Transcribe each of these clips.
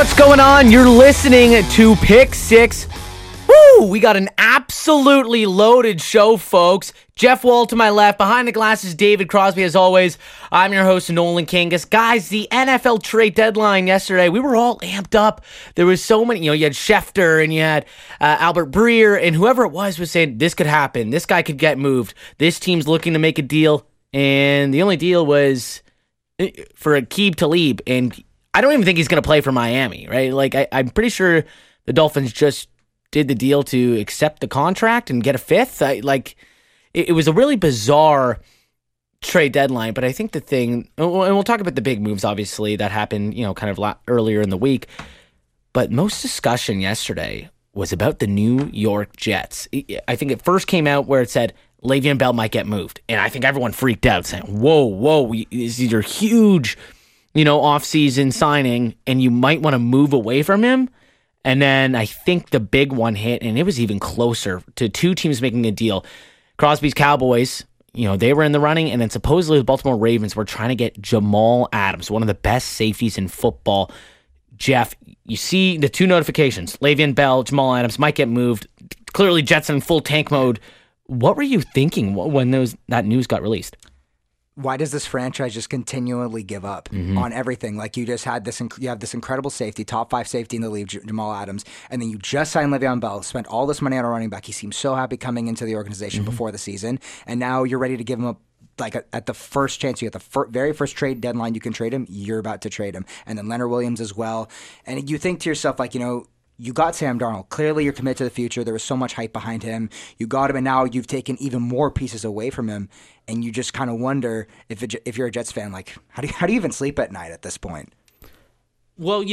What's going on? You're listening to Pick 6. Woo! We got an absolutely loaded show, folks. Jeff Wall to my left. Behind the glass is David Crosby, as always. I'm your host, Nolan Kangas. Guys, the NFL trade deadline yesterday, we were all amped up. There was so many. You had Schefter and you had Albert Breer, and whoever it was saying, this could happen. This guy could get moved. This team's looking to make a deal. And the only deal was for Aqib Talib. And I don't even think he's going to play for Miami, right? Like, I'm pretty sure the Dolphins just did the deal to accept the contract and get a fifth. It was a really bizarre trade deadline, but I think the thing, and we'll talk about the big moves, obviously, that happened, kind of earlier in the week, but most discussion yesterday was about the New York Jets. I think it first came out where it said, Le'Veon Bell might get moved, and I think everyone freaked out, saying, whoa, these are huge, offseason signing, and you might want to move away from him. And then I think the big one hit, and it was even closer to two teams making a deal. Crosby's Cowboys, they were in the running, and then supposedly the Baltimore Ravens were trying to get Jamal Adams, one of the best safeties in football. Jeff, you see the two notifications, Le'Veon Bell, Jamal Adams might get moved. Clearly Jets in full tank mode. What were you thinking when that news got released? Why does this franchise just continually give up on everything? Like, you just had this, you have this incredible safety, top 5 safety in the league, Jamal Adams, and then you just signed Le'Veon Bell, spent all this money on a running back. He seemed so happy coming into the organization before the season, and now you're ready to give him up. Like, at the first chance, you get the very first trade deadline you can trade him, you're about to trade him. And then Leonard Williams as well. And you think to yourself, you got Sam Darnold. Clearly, you're committed to the future. There was so much hype behind him. You got him, and now you've taken even more pieces away from him. And you just kind of wonder if you're a Jets fan, how do you even sleep at night at this point? Well,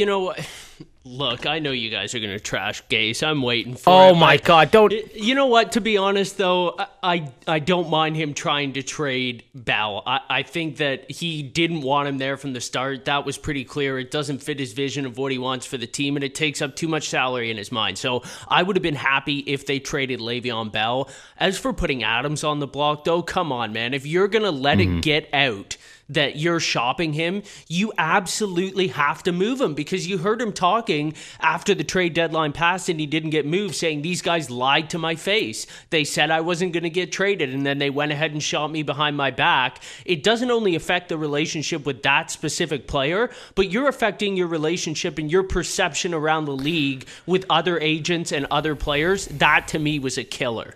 look, I know you guys are going to trash Gase. I'm waiting for it. Oh, my God. Don't. You know what? To be honest, though, I don't mind him trying to trade Bell. I think that he didn't want him there from the start. That was pretty clear. It doesn't fit his vision of what he wants for the team, and it takes up too much salary in his mind. So I would have been happy if they traded Le'Veon Bell. As for putting Adams on the block, though, come on, man. If you're going to let it get out that you're shopping him, you absolutely have to move him, because you heard him talking after the trade deadline passed and he didn't get moved, saying, these guys lied to my face. They said I wasn't going to get traded, and then they went ahead and shot me behind my back. It doesn't only affect the relationship with that specific player, but you're affecting your relationship and your perception around the league with other agents and other players. That, to me, was a killer.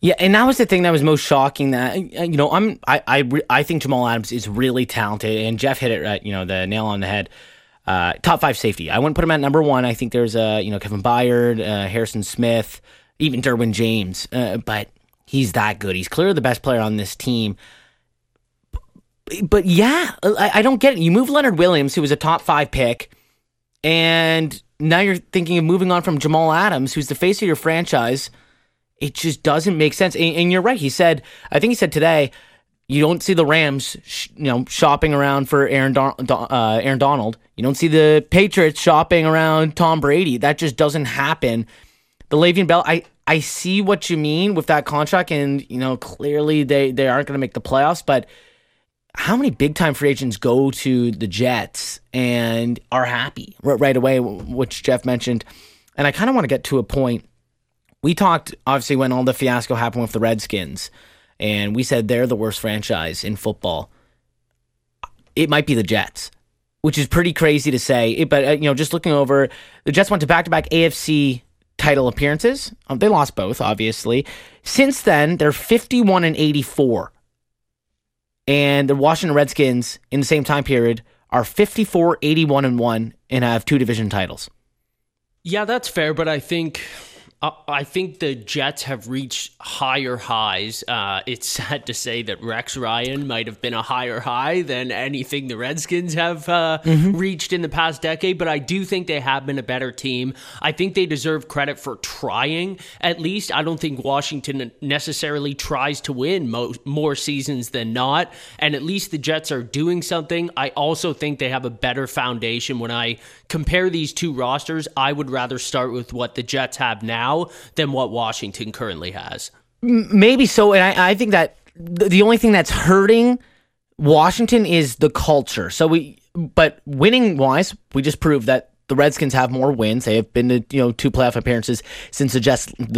Yeah, and that was the thing that was most shocking. That I think Jamal Adams is really talented, and Jeff hit it right, the nail on the head. Top 5 safety. I wouldn't put him at number 1. I think there's Kevin Byard, Harrison Smith, even Derwin James. But he's that good. He's clearly the best player on this team. But yeah, I don't get it. You move Leonard Williams, who was a top 5 pick, and now you're thinking of moving on from Jamal Adams, who's the face of your franchise. It just doesn't make sense. And you're right. I think he said today, you don't see the Rams, shopping around for Aaron Donald. You don't see the Patriots shopping around Tom Brady. That just doesn't happen. The Le'Veon Bell, I see what you mean with that contract. And, clearly they aren't going to make the playoffs. But how many big-time free agents go to the Jets and are happy right away, which Jeff mentioned? And I kind of want to get to a point. We talked, obviously, when all the fiasco happened with the Redskins, and we said they're the worst franchise in football. It might be the Jets, which is pretty crazy to say. But, just looking over, the Jets went to back-to-back AFC title appearances. They lost both, obviously. Since then, they're 51-84. And the Washington Redskins, in the same time period, are 54-81-1 and have 2 division titles. Yeah, that's fair, but I think the Jets have reached higher highs. It's sad to say that Rex Ryan might have been a higher high than anything the Redskins have reached in the past decade, but I do think they have been a better team. I think they deserve credit for trying, at least. I don't think Washington necessarily tries to win more seasons than not, and at least the Jets are doing something. I also think they have a better foundation. When I compare these two rosters, I would rather start with what the Jets have now than what Washington currently has. Maybe so, and I think that the only thing that's hurting Washington is the culture. But winning-wise, we just proved that the Redskins have more wins. They have been to, two playoff appearances since the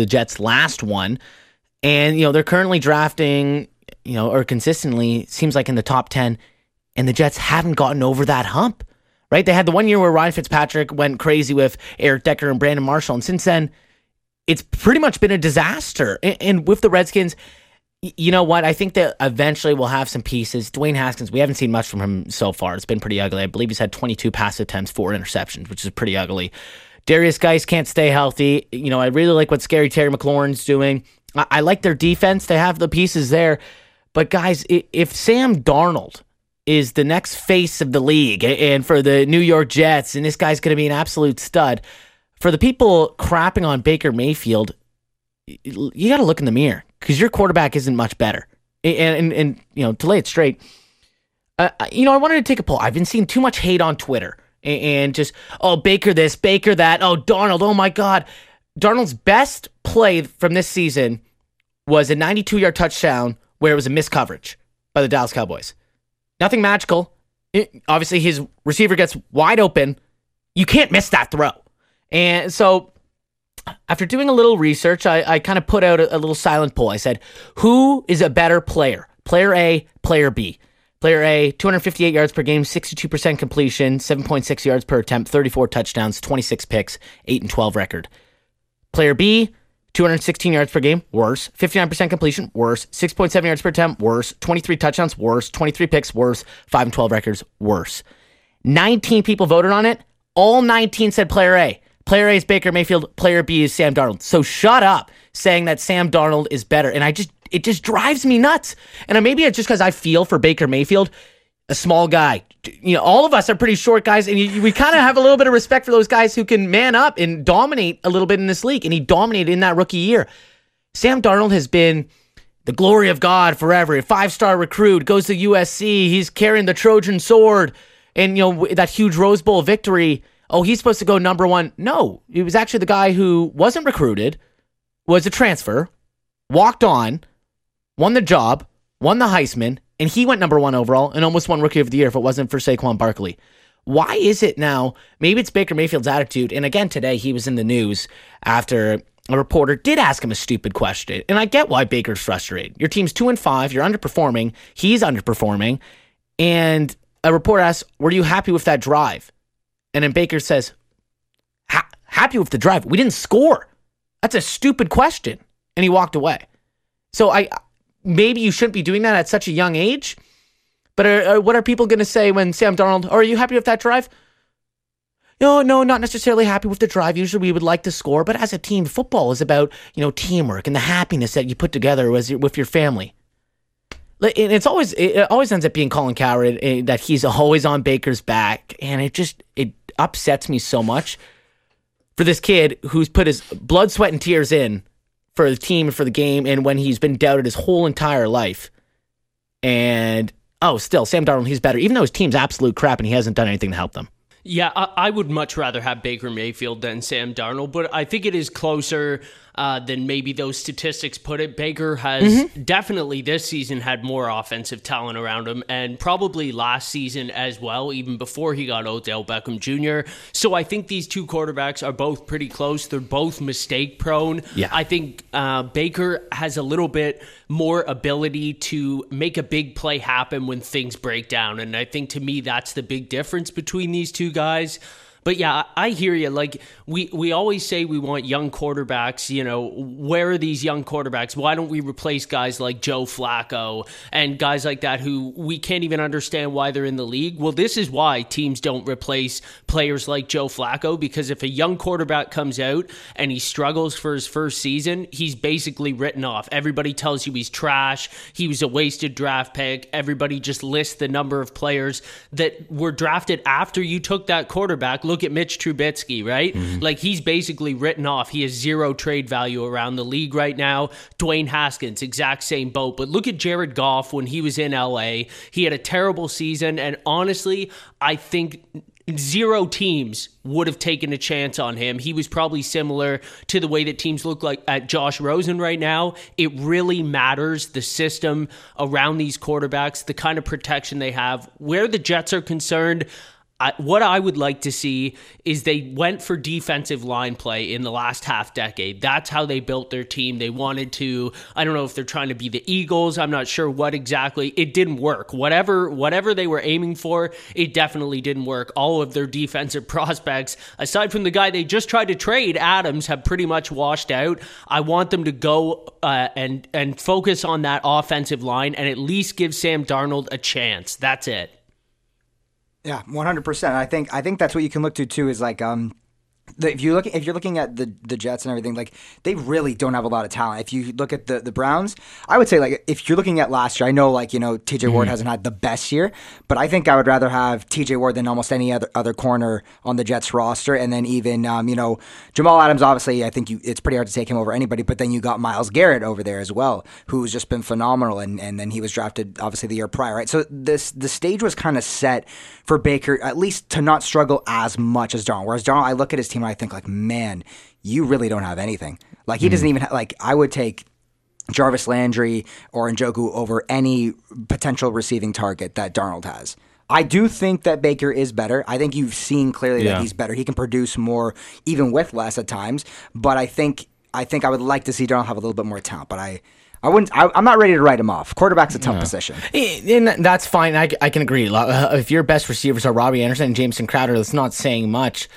Jets last one. And, they're currently drafting, or consistently seems like in the top 10, and the Jets haven't gotten over that hump, right? They had the one year where Ryan Fitzpatrick went crazy with Eric Decker and Brandon Marshall. And since then, it's pretty much been a disaster. And with the Redskins, you know what? I think that eventually we'll have some pieces. Dwayne Haskins, we haven't seen much from him so far. It's been pretty ugly. I believe he's had 22 pass attempts, 4 interceptions, which is pretty ugly. Darius Guice can't stay healthy. I really like what Scary Terry McLaurin's doing. I like their defense. They have the pieces there. But guys, if Sam Darnold is the next face of the league and for the New York Jets, and this guy's going to be an absolute stud, for the people crapping on Baker Mayfield, you got to look in the mirror because your quarterback isn't much better. And to lay it straight, I wanted to take a poll. I've been seeing too much hate on Twitter and just, oh, Baker this, Baker that, oh, Darnold, oh my God. Darnold's best play from this season was a 92-yard touchdown where it was a missed coverage by the Dallas Cowboys. Nothing magical. Obviously, his receiver gets wide open. You can't miss that throw. And so after doing a little research, I kind of put out a little silent poll. I said, who is a better player? Player A, player B. Player A, 258 yards per game, 62% completion, 7.6 yards per attempt, 34 touchdowns, 26 picks, 8-12 record. Player B, 216 yards per game, worse. 59% completion, worse. 6.7 yards per attempt, worse. 23 touchdowns, worse. 23 picks, worse. 5-12 records, worse. 19 people voted on it. All 19 said player A. Player A is Baker Mayfield. Player B is Sam Darnold. So shut up saying that Sam Darnold is better. And it just drives me nuts. And maybe it's just because I feel for Baker Mayfield, a small guy. All of us are pretty short guys, and we kind of have a little bit of respect for those guys who can man up and dominate a little bit in this league. And he dominated in that rookie year. Sam Darnold has been the glory of God forever. A 5-star recruit, goes to USC. He's carrying the Trojan sword. And, that huge Rose Bowl victory. Oh, he's supposed to go number one. No, he was actually the guy who wasn't recruited, was a transfer, walked on, won the job, won the Heisman, and he went number 1 overall and almost won Rookie of the Year if it wasn't for Saquon Barkley. Why is it now? Maybe it's Baker Mayfield's attitude. And again, today he was in the news after a reporter did ask him a stupid question. And I get why Baker's frustrated. Your team's 2-5. You're underperforming. He's underperforming. And a reporter asks, were you happy with that drive? And then Baker says, happy with the drive. We didn't score. That's a stupid question. And he walked away. So maybe you shouldn't be doing that at such a young age. But what are people going to say when Sam Darnold, are you happy with that drive? No, not necessarily happy with the drive. Usually we would like to score. But as a team, football is about, teamwork and the happiness that you put together with your family. And it always ends up being Colin Cowherd that he's always on Baker's back, and it upsets me so much for this kid who's put his blood, sweat, and tears in for the team and for the game, and when he's been doubted his whole entire life, and still Sam Darnold, he's better, even though his team's absolute crap and he hasn't done anything to help them. Yeah, I would much rather have Baker Mayfield than Sam Darnold, but I think it is closer than maybe those statistics put it. Baker has definitely this season had more offensive talent around him, and probably last season as well, even before he got Odell Beckham Jr. So I think these two quarterbacks are both pretty close. They're both mistake-prone. Yeah. I think Baker has a little bit more ability to make a big play happen when things break down, and I think to me that's the big difference between these two guys. But yeah, I hear you. Like we always say we want young quarterbacks, where are these young quarterbacks? Why don't we replace guys like Joe Flacco and guys like that who we can't even understand why they're in the league? Well, this is why teams don't replace players like Joe Flacco, because if a young quarterback comes out and he struggles for his first season, he's basically written off. Everybody tells you he's trash. He was a wasted draft pick. Everybody just lists the number of players that were drafted after you took that quarterback. Look at Mitch Trubisky, right? Mm-hmm. Like, he's basically written off. He has zero trade value around the league right now. Dwayne Haskins, exact same boat. But look at Jared Goff when he was in LA. He had a terrible season, and honestly, I think zero teams would have taken a chance on him. He was probably similar to the way that teams look like at Josh Rosen right now. It really matters, the system around these quarterbacks, the kind of protection they have. Where the Jets are concerned, What I would like to see is they went for defensive line play in the last half decade. That's how they built their team. They wanted to, I don't know if they're trying to be the Eagles. I'm not sure what exactly. It didn't work. Whatever they were aiming for, it definitely didn't work. All of their defensive prospects, aside from the guy they just tried to trade, Adams, have pretty much washed out. I want them to go and focus on that offensive line and at least give Sam Darnold a chance. That's it. Yeah, 100%. I think that's what you can look to too. Is like if you're looking at the Jets and everything, like they really don't have a lot of talent. If you look at the Browns, I would say like if you're looking at last year, I know like TJ Ward hasn't had the best year, but I think I would rather have TJ Ward than almost any other corner on the Jets roster. And then even Jamal Adams, obviously I think it's pretty hard to take him over anybody. But then you got Miles Garrett over there as well, who's just been phenomenal. And then he was drafted obviously the year prior, right? So the stage was kind of set for Baker at least to not struggle as much as Darnold. Whereas Darnold, I look at his team and I think like, man, you really don't have anything. Like he doesn't even have, like I would take Jarvis Landry or Njoku over any potential receiving target that Darnold has. I do think that Baker is better. I think you've seen clearly that he's better. He can produce more even with less at times. But I think I would like to see Darnold have a little bit more talent. But I'm not ready to write him off. Quarterback's a tough position. And that's fine. I can agree. If your best receivers are Robbie Anderson and Jameson Crowder, that's not saying much.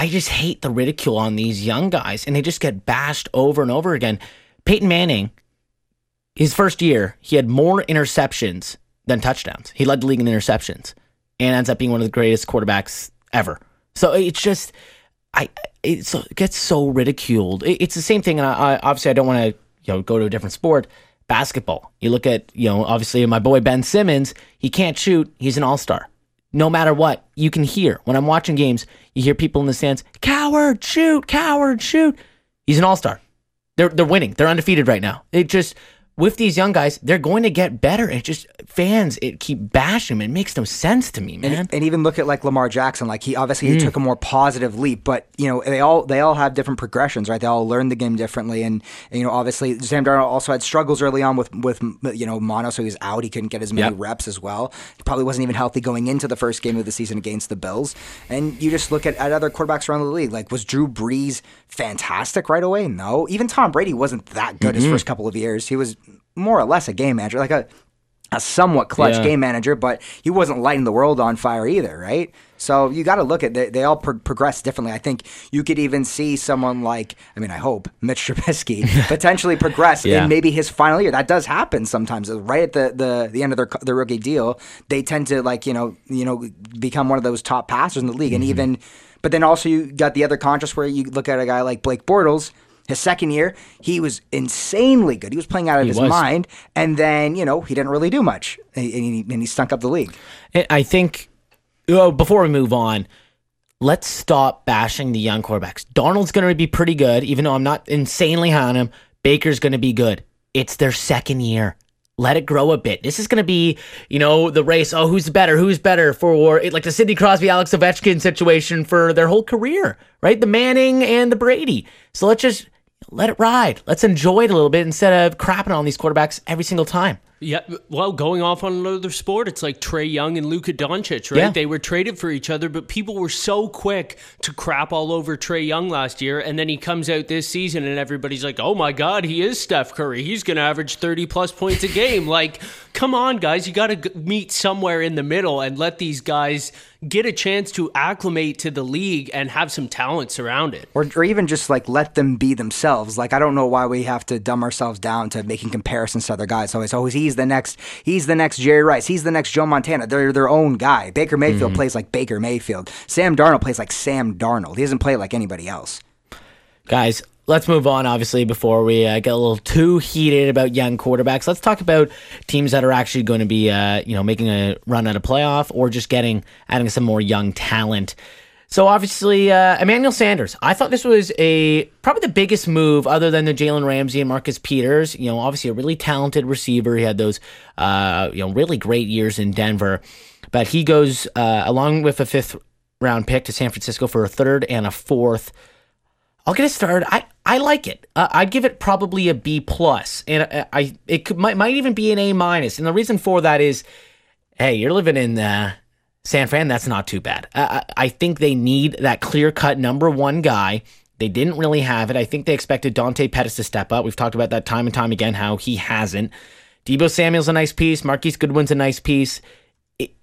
I just hate the ridicule on these young guys, and they just get bashed over and over again. Peyton Manning, his first year, he had more interceptions than touchdowns. He led the league in interceptions and ends up being one of the greatest quarterbacks ever. So it's just, it gets so ridiculed. It's the same thing, and I don't want to go to a different sport. Basketball. You look at, obviously my boy Ben Simmons, he can't shoot. He's an all-star. No matter what, you can hear. When I'm watching games, you hear people in the stands, coward, shoot, coward, shoot. He's an all-star. They're winning. They're undefeated right now. It just, with these young guys, they're going to get better. It just, fans, it keep bashing them. It makes no sense to me, man. And even look at like Lamar Jackson. Like he obviously he took a more positive leap, but they all have different progressions, right? They all learn the game differently. And obviously Sam Darnold also had struggles early on with mono, so he was out. He couldn't get as many reps as well. He probably wasn't even healthy going into the first game of the season against the Bills. And you just look at other quarterbacks around the league. Like was Drew Brees fantastic right away? No. Even Tom Brady wasn't that good his first couple of years. He was more or less a game manager, like a somewhat clutch game manager, but he wasn't lighting the world on fire either, right? So you got to look at they all progress differently. I think you could even see someone like, I hope, Mitch Trubisky potentially progress in maybe his final year. That does happen sometimes. Right at the end of their rookie deal, they tend to like become one of those top passers in the league, and even but then also you got the other contrast where you look at a guy like Blake Bortles. His second year, he was insanely good. He was playing out of his mind. And then, he didn't really do much. And he stunk up the league. I think, before we move on, let's stop bashing the young quarterbacks. Darnold's going to be pretty good, even though I'm not insanely high on him. Baker's going to be good. It's their second year. Let it grow a bit. This is going to be, the race. Oh, who's better for like the Sidney Crosby, Alex Ovechkin situation for their whole career, right? The Manning and the Brady. So let's just... let it ride. Let's enjoy it a little bit instead of crapping on these quarterbacks every single time. Yeah, well, going off on another sport, it's like Trae Young and Luka Doncic, right? Yeah. They were traded for each other, but people were so quick to crap all over Trae Young last year, and then he comes out this season, and everybody's like, oh my God, he is Steph Curry. He's going to average 30-plus points a game. Like, come on, guys. You got to meet somewhere in the middle and let these guys get a chance to acclimate to the league and have some talent surround it. Or even just, like, let them be themselves. Like, I don't know why we have to dumb ourselves down to making comparisons to other guys. Always he's the next Jerry Rice. He's the next Joe Montana. They're their own guy. Baker Mayfield plays like Baker Mayfield. Sam Darnold plays like Sam Darnold. He doesn't play like anybody else. Guys, let's move on, obviously, before we get a little too heated about young quarterbacks. Let's talk about teams that are actually going to be, making a run at a playoff or just adding some more young talent. So, obviously, Emmanuel Sanders. I thought this was probably the biggest move other than the Jalen Ramsey and Marcus Peters. Obviously a really talented receiver. He had those, really great years in Denver. But he goes along with a fifth-round pick to San Francisco for a third and a fourth. I'll get it started. I like it. I'd give it probably a B+. And it might even be an A-. And the reason for that is, hey, you're living in... San Fran, that's not too bad. I think they need that clear-cut number one guy. They didn't really have it. I think they expected Dante Pettis to step up. We've talked about that time and time again, how he hasn't. Deebo Samuel's a nice piece. Marquise Goodwin's a nice piece.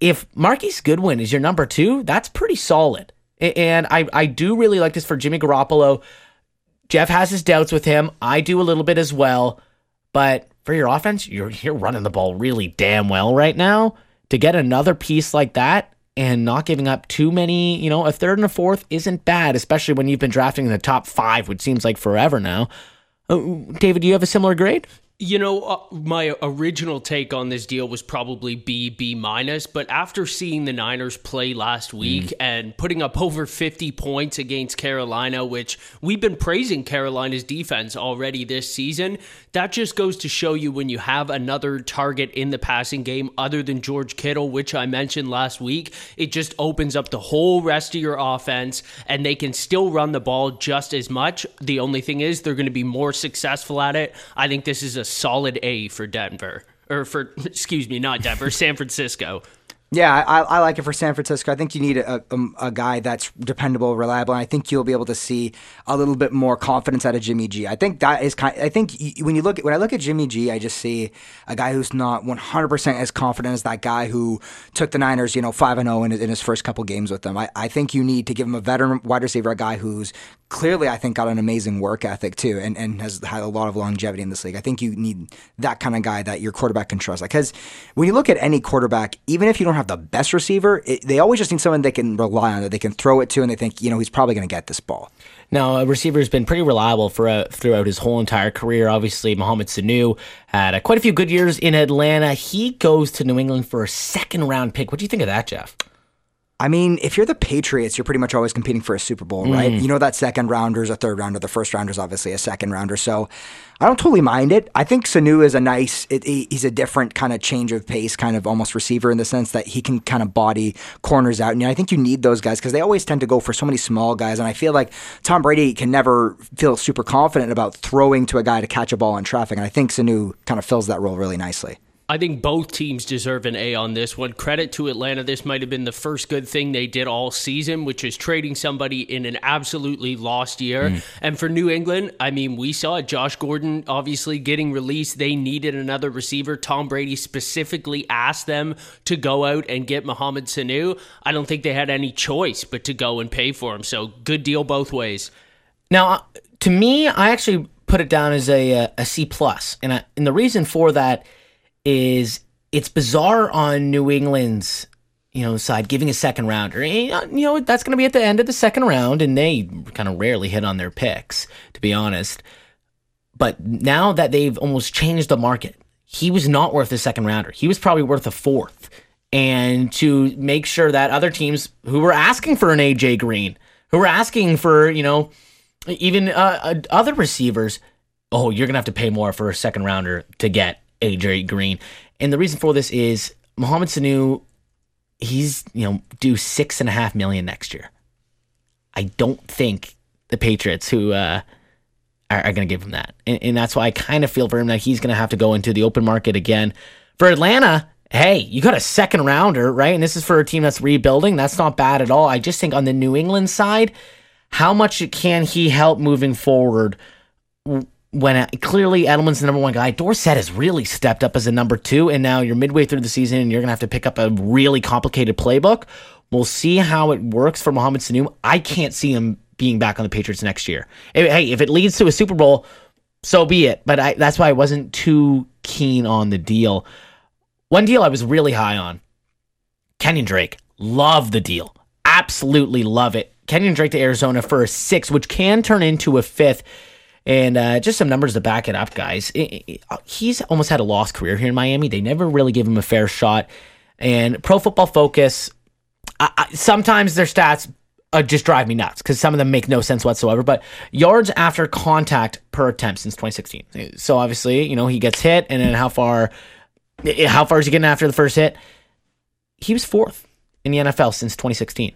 If Marquise Goodwin is your number two, that's pretty solid. And I do really like this for Jimmy Garoppolo. Jeff has his doubts with him. I do a little bit as well. But for your offense, you're running the ball really damn well right now. To get another piece like that and not giving up too many, you know, a third and a fourth isn't bad, especially when you've been drafting in the top five, which seems like forever now. David, do you have a similar grade? You know, my original take on this deal was probably B-, but after seeing the Niners play last week and putting up over 50 points against Carolina, which we've been praising Carolina's defense already this season, that just goes to show you when you have another target in the passing game other than George Kittle, which I mentioned last week, it just opens up the whole rest of your offense, and they can still run the ball just as much. The only thing is they're going to be more successful at it. I think this is a solid A for Denver, or for, excuse me, not Denver, San Francisco. Yeah, I like it for San Francisco. I think you need a guy that's dependable, reliable, and I think you'll be able to see a little bit more confidence out of Jimmy G. I think that is kind. I think when I look at Jimmy G, I just see a guy who's not 100% as confident as that guy who took the Niners, 5-0 in his first couple games with them. I think you need to give him a veteran wide receiver, a guy who's clearly, I think, got an amazing work ethic too, and has had a lot of longevity in this league. I think you need that kind of guy that your quarterback can trust. Because when you look at any quarterback, even if you don't have the best receiver, they always just need someone they can rely on, that they can throw it to, and they think, he's probably going to get this ball. Now, a receiver has been pretty reliable throughout his whole entire career. Obviously, Mohamed Sanu had quite a few good years in Atlanta. He goes to New England for a second-round pick. What do you think of that, Jeff? I mean, if you're the Patriots, you're pretty much always competing for a Super Bowl, right? That second rounder's a third rounder. The first rounder's obviously a second rounder. So I don't totally mind it. I think Sanu is he's a different kind of change of pace, kind of almost receiver, in the sense that he can kind of body corners out. And I think you need those guys because they always tend to go for so many small guys. And I feel like Tom Brady can never feel super confident about throwing to a guy to catch a ball in traffic. And I think Sanu kind of fills that role really nicely. I think both teams deserve an A on this one. Credit to Atlanta. This might have been the first good thing they did all season, which is trading somebody in an absolutely lost year. And for New England, I mean, we saw Josh Gordon obviously getting released. They needed another receiver. Tom Brady specifically asked them to go out and get Mohamed Sanu. I don't think they had any choice but to go and pay for him. So good deal both ways. Now, to me, I actually put it down as a C+. And the reason for that is it's bizarre on New England's side giving a second rounder. That's going to be at the end of the second round, and they kind of rarely hit on their picks, to be honest. But now that they've almost changed the market, he was not worth a second rounder. He was probably worth a fourth. And to make sure that other teams who were asking for an AJ Green, who were asking for, even other receivers, you're going to have to pay more for a second rounder to get AJ Green. And the reason for this is Mohamed Sanu, he's due $6.5 million next year. I don't think the Patriots who are going to give him that, and that's why I kind of feel for him that he's going to have to go into the open market again. For Atlanta, hey, you got a second rounder, right? And this is for a team that's rebuilding. That's not bad at all. I just think on the New England side, how much can he help moving forward? When clearly Edelman's the number one guy, Dorsett has really stepped up as a number two, and now you're midway through the season and you're going to have to pick up a really complicated playbook. We'll see how it works for Mohamed Sanu. I can't see him being back on the Patriots next year. Hey, if it leads to a Super Bowl, so be it. But that's why I wasn't too keen on the deal. One deal I was really high on, Kenyon Drake. Love the deal. Absolutely love it. Kenyon Drake to Arizona for a sixth, which can turn into a fifth. And just some numbers to back it up, guys. He's almost had a lost career here in Miami. They never really give him a fair shot. And Pro Football Focus, sometimes their stats just drive me nuts because some of them make no sense whatsoever. But yards after contact per attempt since 2016. So obviously, he gets hit, and then how far is he getting after the first hit? He was fourth in the NFL since 2016.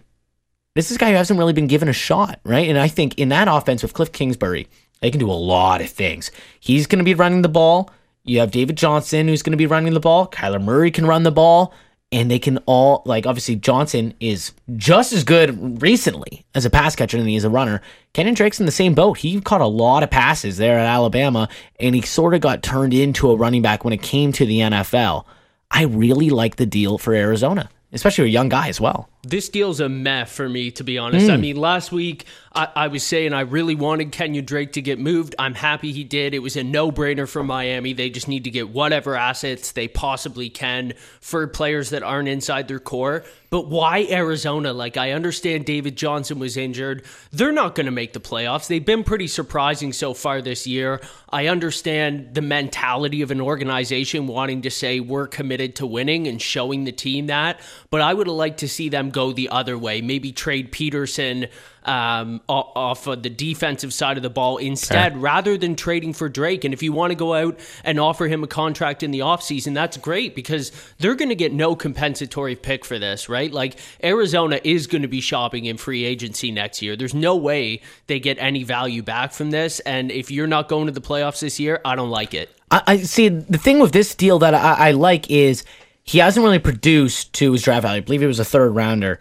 This is a guy who hasn't really been given a shot, right? And I think in that offense with Cliff Kingsbury, they can do a lot of things. He's going to be running the ball. You have David Johnson, who's going to be running the ball. Kyler Murray can run the ball. And they can all, like, obviously Johnson is just as good recently as a pass catcher than he is a runner. Kenyon Drake's in the same boat. He caught a lot of passes there at Alabama, and he sort of got turned into a running back when it came to the NFL. I really like the deal for Arizona, especially a young guy as well. This deal's a meh for me, to be honest. I mean, last week I was saying I really wanted Kenyon Drake to get moved. I'm happy he did. It was a no-brainer for Miami. They just need to get whatever assets they possibly can for players that aren't inside their core. But why Arizona? Like, I understand David Johnson was injured. They're not going to make the playoffs. They've been pretty surprising so far this year. I understand the mentality of an organization wanting to say we're committed to winning and showing the team that, but I would like to see them go the other way. Maybe trade Peterson off of the defensive side of the ball instead, rather than trading for Drake. And if you want to go out and offer him a contract in the offseason, that's great, because they're going to get no compensatory pick for this, right? Like, Arizona is going to be shopping in free agency next year. There's no way they get any value back from this. And if you're not going to the playoffs this year, I don't like it. I see the thing with this deal that I like is he hasn't really produced to his draft value. I believe he was a third rounder.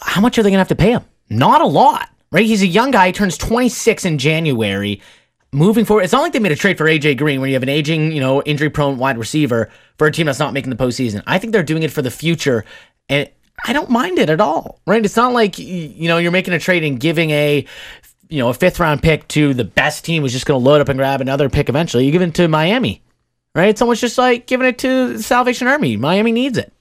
How much are they going to have to pay him? Not a lot, right? He's a young guy. He turns 26 in January. Moving forward, it's not like they made a trade for A.J. Green where you have an aging, injury-prone wide receiver for a team that's not making the postseason. I think they're doing it for the future, and I don't mind it at all, right? It's not like, you're making a trade and giving a fifth-round pick to the best team who's just going to load up and grab another pick eventually. You give it to Miami. Right, it's almost just like giving it to the Salvation Army. Miami needs it.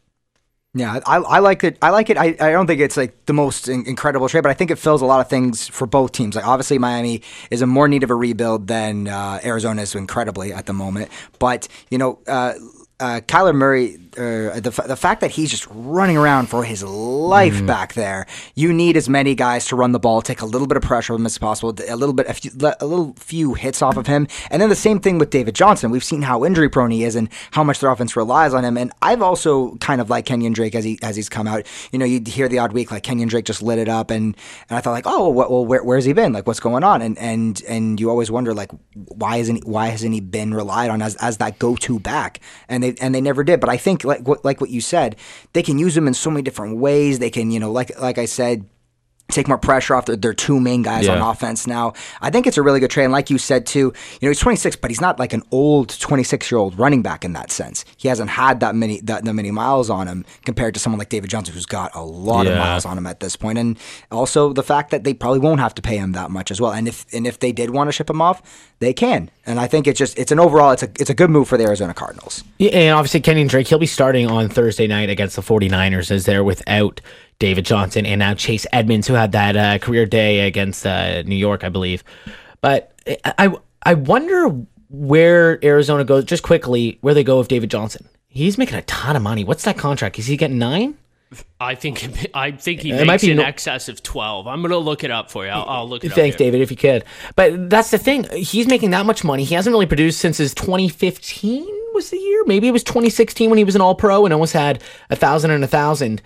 Yeah, I like it. I like it. I don't think it's like the most incredible trade, but I think it fills a lot of things for both teams. Like, obviously, Miami is in more need of a rebuild than Arizona is incredibly at the moment. But Kyler Murray, the fact that he's just running around for his life back there, you need as many guys to run the ball, take a little bit of pressure on him as possible, a few hits off of him. And then the same thing with David Johnson. We've seen how injury prone he is and how much their offense relies on him. And I've also kind of liked Kenyon Drake as he's come out. You'd hear the odd week like Kenyon Drake just lit it up, and I thought like, oh, well, where's he been? Like, what's going on? And you always wonder like, why hasn't he been relied on as that go-to back? And they never did. But I think like what you said, they can use them in so many different ways. They can, like I said, take more pressure off their two main guys on offense now. I think it's a really good trade. And like you said too, he's 26, but he's not like an old 26-year-old running back in that sense. He hasn't had that many miles on him compared to someone like David Johnson, who's got a lot of miles on him at this point. And also the fact that they probably won't have to pay him that much as well. And if they did want to ship him off, they can. And I think it's a good move for the Arizona Cardinals. Yeah, and obviously Kenyon Drake, he'll be starting on Thursday night against the 49ers as they're without David Johnson and now Chase Edmonds, who had that career day against New York, I believe. But I wonder where Arizona goes, just quickly, where they go with David Johnson. He's making a ton of money. What's that contract? Is he getting 9? I think he makes excess of 12. I'm going to look it up for you. I'll look it up. Thanks, David, if you could. But that's the thing. He's making that much money. He hasn't really produced since his 2015 was the year. Maybe it was 2016 when he was an All-Pro and almost had 1,000 and 1,000.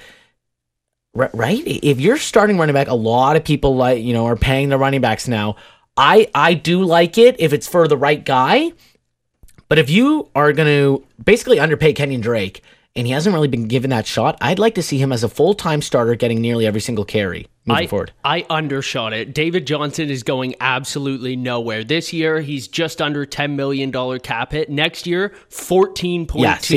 Right? If you're starting running back, a lot of people are paying their running backs now. I do like it if it's for the right guy. But if you are going to basically underpay Kenyon Drake and he hasn't really been given that shot, I'd like to see him as a full-time starter getting nearly every single carry moving forward. I undershot it. David Johnson is going absolutely nowhere. This year, he's just under $10 million cap hit. Next year, 14.25.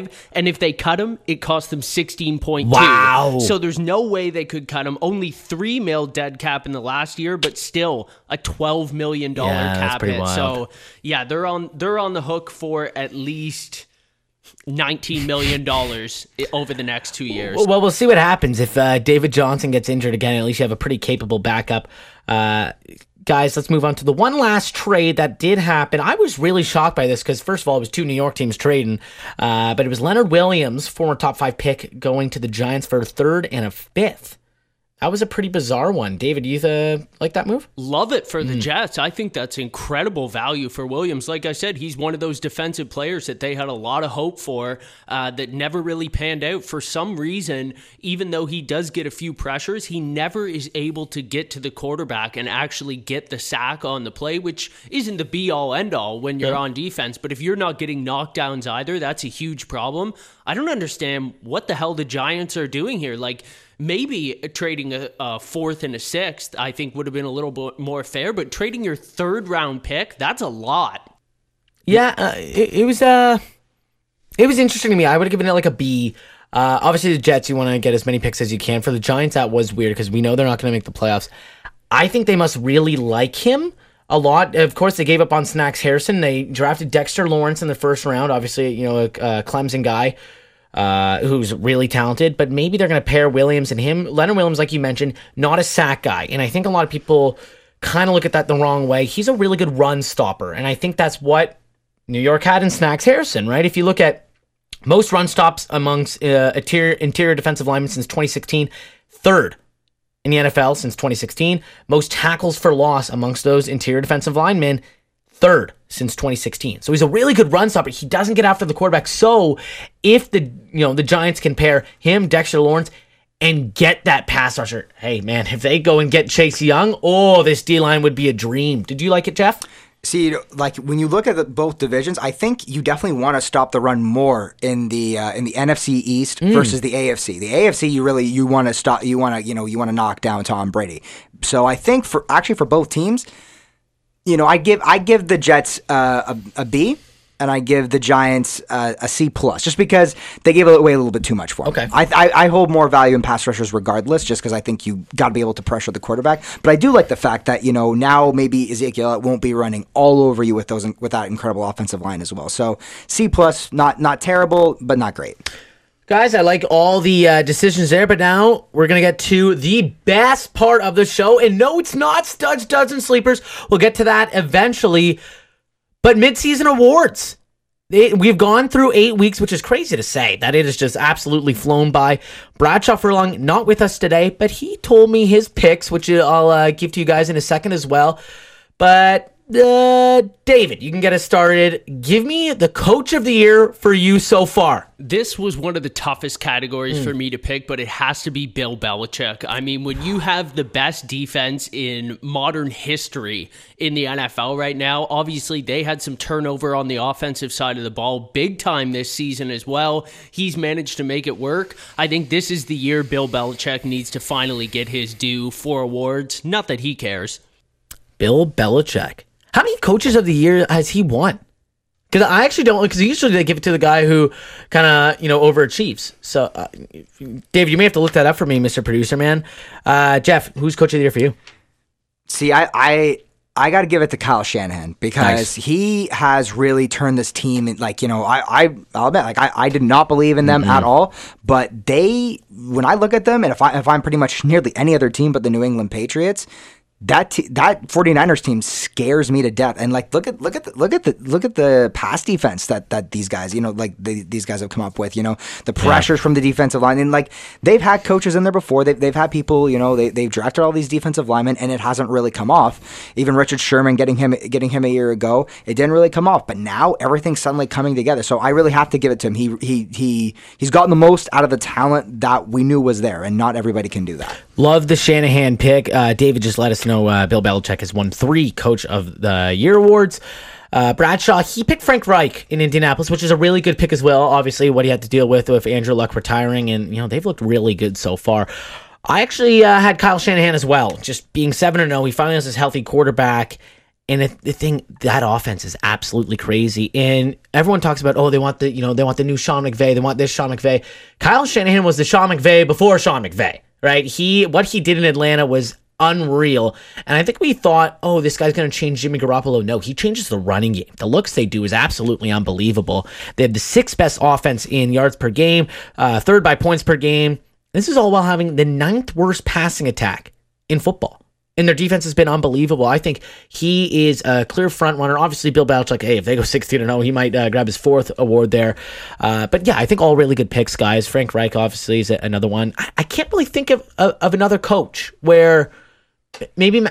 Yeah. And if they cut him, it costs them 16.2. Wow. So there's no way they could cut him. Only $3 million dead cap in the last year, but still a $12 million cap hit. Wild. So yeah, they're on the hook for at least $19 million over the next 2 years. Well, we'll see what happens if David Johnson gets injured again. At least you have a pretty capable backup. Guys, let's move on to the one last trade that did happen. I was really shocked by this because, first of all, it was two New York teams trading, but it was Leonard Williams, former top 5 pick, going to the Giants for a 3rd and a 5th. That was a pretty bizarre one. David, do you like that move? Love it for the Jets. I think that's incredible value for Williams. Like I said, he's one of those defensive players that they had a lot of hope for that never really panned out. For some reason, even though he does get a few pressures, he never is able to get to the quarterback and actually get the sack on the play, which isn't the be-all, end-all when you're on defense. But if you're not getting knockdowns either, that's a huge problem. I don't understand what the hell the Giants are doing here. Like, maybe trading a fourth and a sixth, I think, would have been a little bit more fair. But trading your third-round pick, that's a lot. Yeah, it was interesting to me. I would have given it like a B. Obviously, the Jets, you want to get as many picks as you can. For the Giants, that was weird because we know they're not going to make the playoffs. I think they must really like him a lot. Of course, they gave up on Snacks Harrison. They drafted Dexter Lawrence in the first round. Obviously, you know, a Clemson guy. Who's really talented, but maybe they're going to pair Williams and him. Leonard Williams, like you mentioned, not a sack guy. And I think a lot of people kind of look at that the wrong way. He's a really good run stopper. And I think that's what New York had in Snacks Harrison, right? If you look at most run stops amongst interior defensive linemen since 2016, third in the NFL since 2016. Most tackles for loss amongst those interior defensive linemen, third since 2016. So he's a really good run stopper. He doesn't get after the quarterback. So if the Giants can pair him, Dexter Lawrence, and get that pass rusher, hey man, if they go and get Chase Young, this D-line would be a dream. Did you like it, Jeff? See, like when you look at both divisions, I think you definitely want to stop the run more in the NFC East versus the AFC. The AFC, you want to knock down Tom Brady. So I think for both teams, you know, I give the Jets a B, and I give the Giants a C+, just because they gave away a little bit too much for me. Okay. I hold more value in pass rushers regardless, just because I think you got to be able to pressure the quarterback. But I do like the fact that, you know, now maybe Ezekiel won't be running all over you with that incredible offensive line as well. So C+, not terrible, but not great. Guys, I like all the decisions there, but now we're going to get to the best part of the show. And no, it's not studs, duds, and sleepers. We'll get to that eventually. But midseason awards. We've gone through 8 weeks, which is crazy to say. That it has just absolutely flown by. Bradshaw Furlong, not with us today, but he told me his picks, which I'll give to you guys in a second as well. But David, you can get us started. Give me the coach of the year for you so far. This was one of the toughest categories for me to pick, but it has to be Bill Belichick. I mean, when you have the best defense in modern history in the NFL right now, obviously they had some turnover on the offensive side of the ball big time this season as well. He's managed to make it work. I think this is the year Bill Belichick needs to finally get his due for awards. Not that he cares. Bill Belichick. How many coaches of the year has he won? Because I actually don't. Because usually they give it to the guy who kind of overachieves. So, Dave, you may have to look that up for me, Mr. Producer Man. Jeff, who's coach of the year for you? See, I got to give it to Kyle Shanahan because he has really turned this team. I'll admit, I did not believe in them at all. But when I look at them, and if I'm pretty much nearly any other team but the New England Patriots. That 49ers team scares me to death, and like look at the pass defense that these guys these guys have come up with, the pressures from the defensive line, and like they've had coaches in there before, they've had people, they've drafted all these defensive linemen and it hasn't really come off. Even Richard Sherman getting him a year ago, it didn't really come off, but now everything's suddenly coming together. So I really have to give it to him. He's gotten the most out of the talent that we knew was there, and not everybody can do that. Love the Shanahan pick. David just let us know Bill Belichick has won 3 Coach of the Year awards. Bradshaw, he picked Frank Reich in Indianapolis, which is a really good pick as well. Obviously, what he had to deal with Andrew Luck retiring, and they've looked really good so far. I actually had Kyle Shanahan as well. Just being 7-0, he finally has his healthy quarterback. And the thing, that offense is absolutely crazy. And everyone talks about, they want the new Sean McVay. They want this Sean McVay. Kyle Shanahan was the Sean McVay before Sean McVay. Right, what he did in Atlanta was unreal, and I think we thought, this guy's going to change Jimmy Garoppolo. No, he changes the running game. The looks they do is absolutely unbelievable. They have the 6th best offense in yards per game, 3rd by points per game. This is all while having the 9th worst passing attack in football. And their defense has been unbelievable. I think he is a clear front runner. Obviously, Bill Belichick, hey, if they go 16-0, he might grab his fourth award there. But yeah, I think all really good picks, guys. Frank Reich, obviously, is another one. I can't really think of another coach where maybe...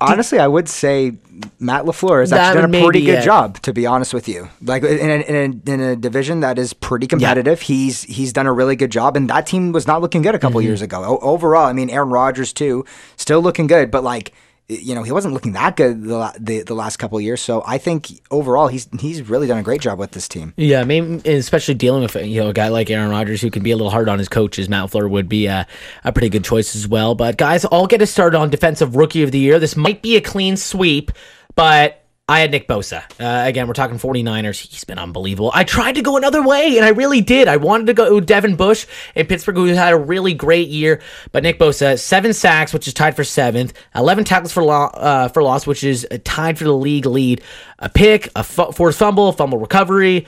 honestly, I would say Matt LaFleur has actually done a pretty good job, to be honest with you. Like in a division that is pretty competitive, yeah. He's done a really good job, and that team was not looking good a couple years ago. Overall, I mean, Aaron Rodgers too, still looking good, but like, you know, he wasn't looking that good the last couple of years. So I think overall he's really done a great job with this team. Yeah, maybe especially dealing with, you know, a guy like Aaron Rodgers who can be a little hard on his coaches. Matt LaFleur would be a pretty good choice as well. But guys, I'll get us started on Defensive Rookie of the Year. This might be a clean sweep, but I had Nick Bosa. Again, we're talking 49ers. He's been unbelievable. I tried to go another way, and I really did. I wanted to go Devin Bush in Pittsburgh, who had a really great year. But Nick Bosa, 7 sacks, which is tied for 7th. 11 tackles for loss, which is tied for the league lead. A pick, a forced fumble, fumble recovery.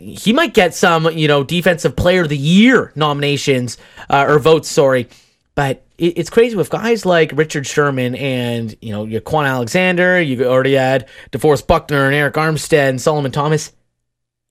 He might get some, you know, Defensive Player of the Year nominations, or votes, sorry. But it's crazy with guys like Richard Sherman and, you know, Quan Alexander. You already had DeForest Buckner and Eric Armstead and Solomon Thomas.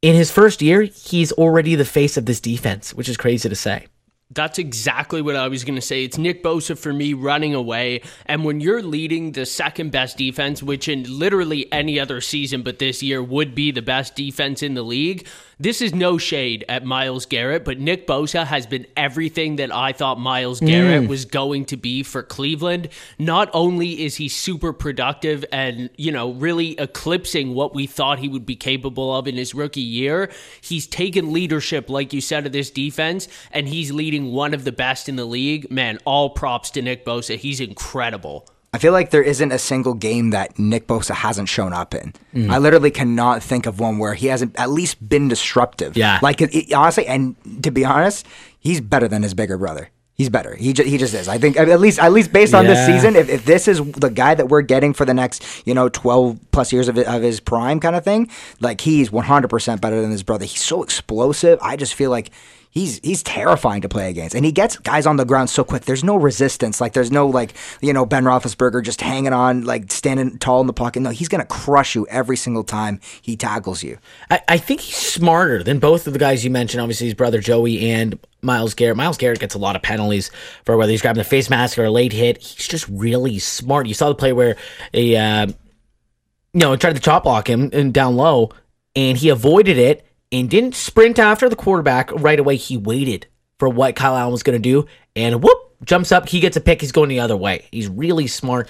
In his first year, he's already the face of this defense, which is crazy to say. That's exactly what I was going to say. It's Nick Bosa for me running away. And when you're leading the second best defense, which in literally any other season but this year would be the best defense in the league, this is no shade at Miles Garrett, but Nick Bosa has been everything that I thought Miles Garrett was going to be for Cleveland. Not only is he super productive and, you know, really eclipsing what we thought he would be capable of in his rookie year, he's taken leadership, like you said, of this defense, and he's leading one of the best in the league. Man, all props to Nick Bosa. He's incredible. I feel like there isn't a single game that Nick Bosa hasn't shown up in. I literally cannot think of one where he hasn't at least been disruptive. Yeah. Like, honestly, and to be honest, he's better than his bigger brother. He's better. He just is. I think at least based on this season, if this is the guy that we're getting for the next, you know, 12 plus years of his prime kind of thing, like he's 100% better than his brother. He's so explosive. I just feel like he's terrifying to play against, and he gets guys on the ground so quick. There's no resistance. Like there's no, like, you know, Ben Roethlisberger just hanging on, like standing tall in the pocket. No, he's gonna crush you every single time he tackles you. I think he's smarter than both of the guys you mentioned. Obviously, his brother Joey and Miles Garrett. Miles Garrett gets a lot of penalties for whether he's grabbing a face mask or a late hit. He's just really smart. You saw the play where he, you know, tried to chop block him and down low, and he avoided it. And didn't sprint after the quarterback right away. He waited for what Kyle Allen was going to do. And whoop, jumps up. He gets a pick. He's going the other way. He's really smart.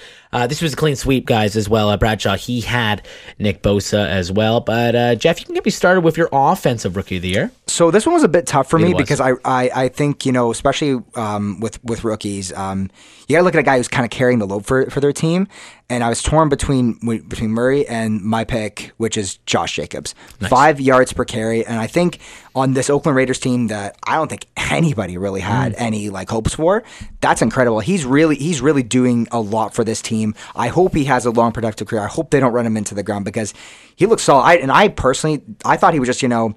This was a clean sweep, guys, as well. Bradshaw, he had Nick Bosa as well. But, Jeff, you can get me started with your offensive rookie of the year. So this one was a bit tough for me because I think, you know, especially with rookies, you got to look at a guy who's kind of carrying the load for their team. And I was torn between Murray and my pick, which is Josh Jacobs. Nice. 5 yards per carry. And I think on this Oakland Raiders team that I don't think anybody really had any like hopes for, that's incredible. He's really doing a lot for this team. I hope he has a long, productive career. I hope they don't run him into the ground because he looks solid. I thought he was just, you know,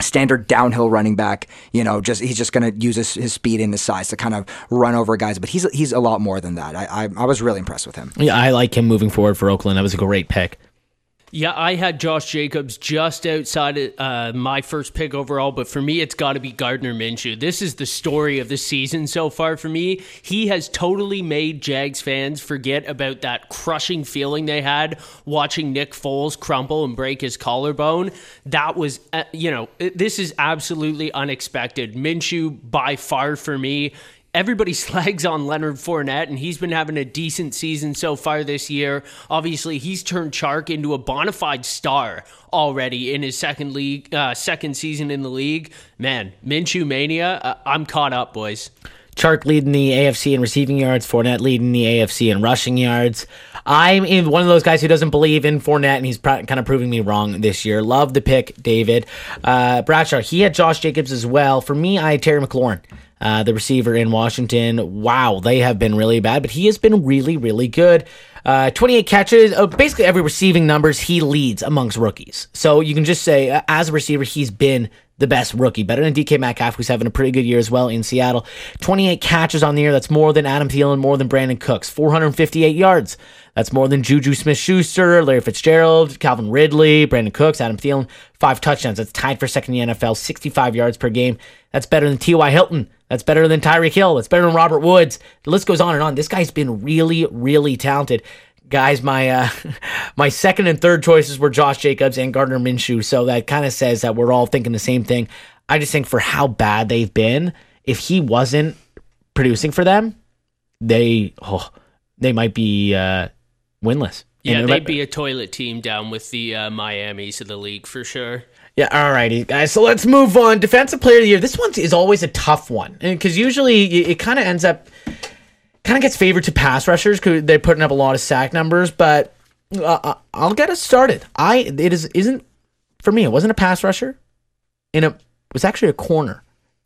standard downhill running back, you know, he's just going to use his speed and his size to kind of run over guys, but he's a lot more than that. I was really impressed with him. Yeah, I like him moving forward for Oakland. That was a great pick. Yeah, I had Josh Jacobs just outside of my first pick overall, but for me, it's got to be Gardner Minshew. This is the story of the season so far for me. He has totally made Jags fans forget about that crushing feeling they had watching Nick Foles crumple and break his collarbone. That was, you know, this is absolutely unexpected. Minshew, by far for me, everybody slags on Leonard Fournette, and he's been having a decent season so far this year. Obviously, he's turned Chark into a bona fide star already in his second season in the league. Man, Minshew mania, I'm caught up, boys. Chark leading the AFC in receiving yards, Fournette leading the AFC in rushing yards. I'm in one of those guys who doesn't believe in Fournette, and he's kind of proving me wrong this year. Love the pick, David. Bradshaw, he had Josh Jacobs as well. For me, I had Terry McLaurin. The receiver in Washington, wow, they have been really bad, but he has been really, really good. 28 catches, basically every receiving numbers he leads amongst rookies. So you can just say, as a receiver, he's been the best rookie, better than DK Metcalf, who's having a pretty good year as well in Seattle. 28 catches on the year. That's more than Adam Thielen, more than Brandon Cooks. 458 yards. That's more than Juju Smith-Schuster, Larry Fitzgerald, Calvin Ridley, Brandon Cooks, Adam Thielen. 5 touchdowns. That's tied for second in the NFL. 65 yards per game. That's better than T.Y. Hilton. That's better than Tyreek Hill. That's better than Robert Woods. The list goes on and on. This guy's been really, really talented. Guys, my second and third choices were Josh Jacobs and Gardner Minshew, so that kind of says that we're all thinking the same thing. I just think for how bad they've been, if he wasn't producing for them, they might be winless. Yeah, they'd be a toilet team down with the Miamis of the league for sure. Yeah, all righty, guys. So let's move on. Defensive Player of the Year. This one is always a tough one because usually it kind of ends up... kind of gets favored to pass rushers because they're putting up a lot of sack numbers, but I'll get us started. It wasn't a pass rusher, and it was actually a corner.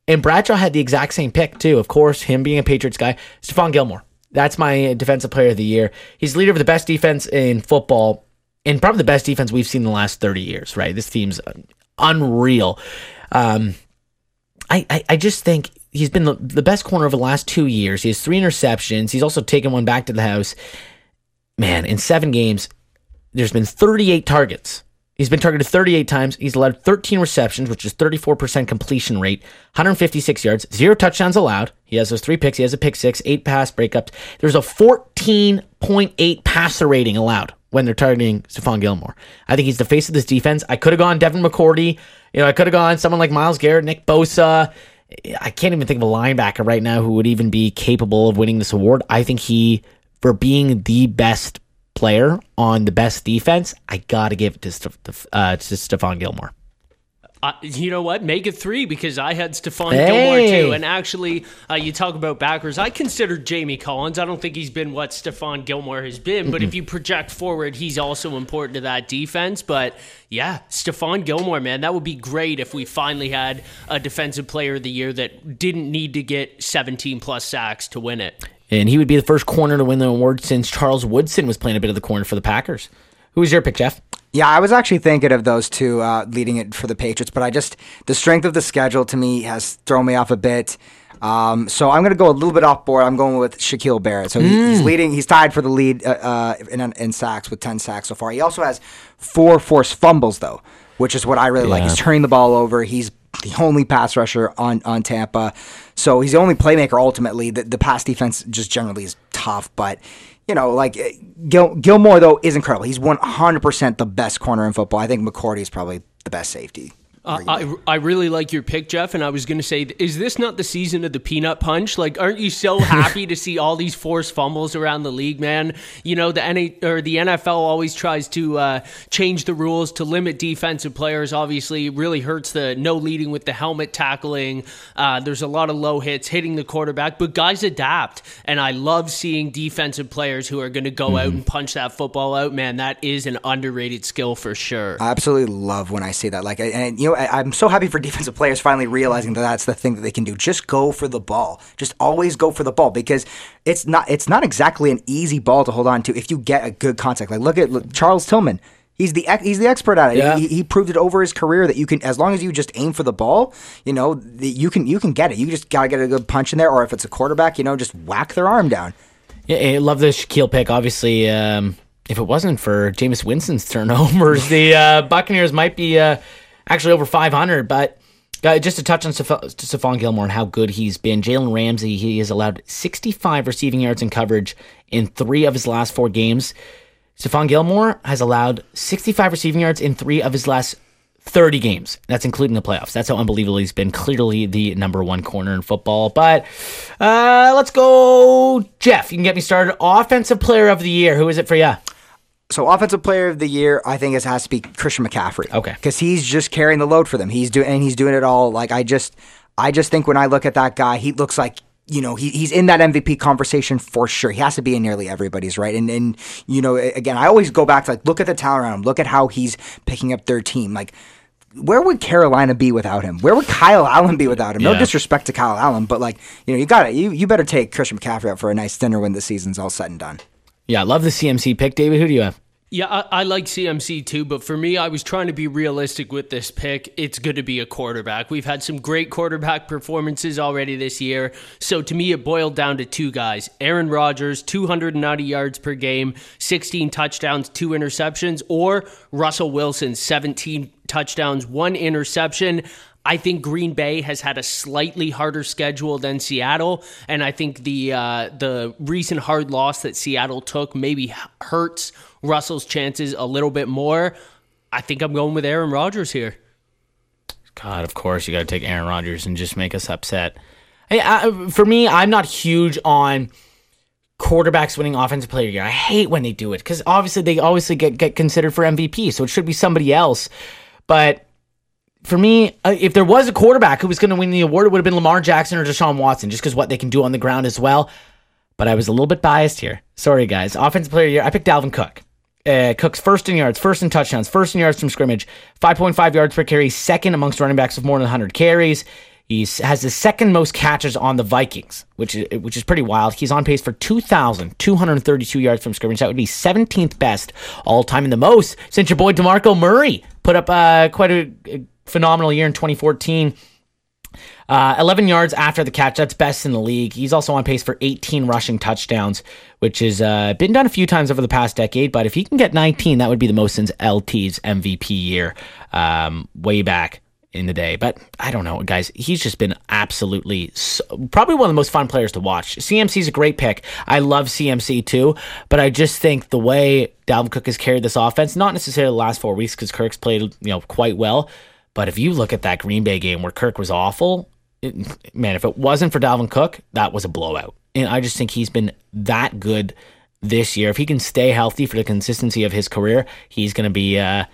And Bradshaw had the exact same pick too. Of course, him being a Patriots guy, Stephon Gilmore. That's my Defensive Player of the Year. He's leader of the best defense in football, and probably the best defense we've seen in the last 30 years. Right, this team's unreal. I just think he's been the best corner over the last 2 years. He has 3 interceptions. He's also taken one back to the house. Man, in 7 games, there's been 38 targets. He's been targeted 38 times. He's allowed 13 receptions, which is 34% completion rate, 156 yards, 0 touchdowns allowed. He has those 3 picks. He has a pick 6, 8 pass breakups. There's a 14.8 passer rating allowed when they're targeting Stephon Gilmore. I think he's the face of this defense. I could have gone Devin McCourty. I could have gone someone like Miles Garrett, Nick Bosa. I can't even think of a linebacker right now who would even be capable of winning this award. I think for being the best player on the best defense, I got to give it to Stephon Gilmore. You know what? Make it 3 because I had Stephon Gilmore too. And actually, you talk about backers. I considered Jamie Collins. I don't think he's been what Stephon Gilmore has been, but if you project forward, he's also important to that defense. But yeah, Stephon Gilmore, man, that would be great if we finally had a Defensive Player of the Year that didn't need to get 17 plus sacks to win it. And he would be the first corner to win the award since Charles Woodson was playing a bit of the corner for the Packers. Who was your pick, Jeff? Yeah, I was actually thinking of those two leading it for the Patriots, but the strength of the schedule to me has thrown me off a bit. So I'm going to go a little bit off board. I'm going with Shaquille Barrett. So he's leading. He's tied for the lead in sacks with 10 sacks so far. He also has 4 forced fumbles, though, which is what I really like. He's turning the ball over. He's the only pass rusher on Tampa. So he's the only playmaker, ultimately. The pass defense just generally is tough, but... Gilmore, though, is incredible. He's 100% the best corner in football. I think McCourty is probably the best safety. I really like your pick, Jeff, and I was going to say, is this not the season of the peanut punch? Aren't you so happy to see all these forced fumbles around the league, man? The NFL always tries to change the rules to limit defensive players. Obviously, it really hurts the no leading with the helmet tackling. There's a lot of low hits hitting the quarterback, but guys adapt, and I love seeing defensive players who are going to go out and punch that football out. Man, that is an underrated skill for sure. I absolutely love when I see that. I'm so happy for defensive players finally realizing that that's the thing that they can do. Just go for the ball. Just always go for the ball because it's not exactly an easy ball to hold on to if you get a good contact. Look at Charles Tillman. He's the expert at it. Yeah. He proved it over his career that you can, as long as you just aim for the ball, you can get it. You just got to get a good punch in there, or if it's a quarterback, just whack their arm down. Yeah, I love the Shaquille pick. Obviously, if it wasn't for Jameis Winston's turnovers, the Buccaneers might be... actually over 500, but just to touch on Stephon Gilmore and how good he's been. Jalen Ramsey, he has allowed 65 receiving yards in coverage in 3 of his last 4 games. Stephon Gilmore has allowed 65 receiving yards in 3 of his last 30 games. That's including the playoffs. That's how unbelievable he's been. Clearly the number 1 corner in football. But let's go, Jeff. You can get me started. Offensive Player of the Year. Who is it for you? So Offensive Player of the Year, I think it has to be Christian McCaffrey. Okay. Because he's just carrying the load for them. He's doing it all. I just think when I look at that guy, he looks like, he's in that MVP conversation for sure. He has to be in nearly everybody's, right? And again, I always go back to look at the talent around him. Look at how he's picking up their team. Where would Carolina be without him? Where would Kyle Allen be without him? Yeah. No disrespect to Kyle Allen, but you got it. You better take Christian McCaffrey out for a nice dinner when the season's all said and done. Yeah, I love the CMC pick. David, who do you have? Yeah, I like CMC too, but for me, I was trying to be realistic with this pick. It's going to be a quarterback. We've had some great quarterback performances already this year. So to me, it boiled down to two guys. Aaron Rodgers, 290 yards per game, 16 touchdowns, 2 interceptions, or Russell Wilson, 17 touchdowns, 1 interception. I think Green Bay has had a slightly harder schedule than Seattle, and I think the recent hard loss that Seattle took maybe hurts Russell's chances a little bit more. I think I'm going with Aaron Rodgers here. God, of course, you got to take Aaron Rodgers and just make us upset. Hey, for me, I'm not huge on quarterbacks winning offensive player of the year. I hate when they do it because obviously they get considered for MVP, so it should be somebody else. But for me, if there was a quarterback who was going to win the award, it would have been Lamar Jackson or Deshaun Watson, just because what they can do on the ground as well. But I was a little bit biased here. Sorry, guys. Offensive player of the year, I picked Dalvin Cook. Cook's first in yards, first in touchdowns, first in yards from scrimmage, 5.5 yards per carry, second amongst running backs with more than 100 carries. He has the second most catches on the Vikings, which is pretty wild. He's on pace for 2,232 yards from scrimmage. That would be 17th best all time, and the most since your boy DeMarco Murray put up quite a phenomenal year in 2014. 11 yards after the catch. That's best in the league. He's also on pace for 18 rushing touchdowns, which has been done a few times over the past decade. But if he can get 19, that would be the most since LT's MVP year way back in the day. But I don't know, guys. He's just been absolutely probably one of the most fun players to watch. CMC's a great pick. I love CMC too, but I just think the way Dalvin Cook has carried this offense, not necessarily the last 4 weeks because Kirk's played quite well, but if you look at that Green Bay game where Kirk was awful, if it wasn't for Dalvin Cook, that was a blowout. And I just think he's been that good this year. If he can stay healthy for the consistency of his career, he's going to be I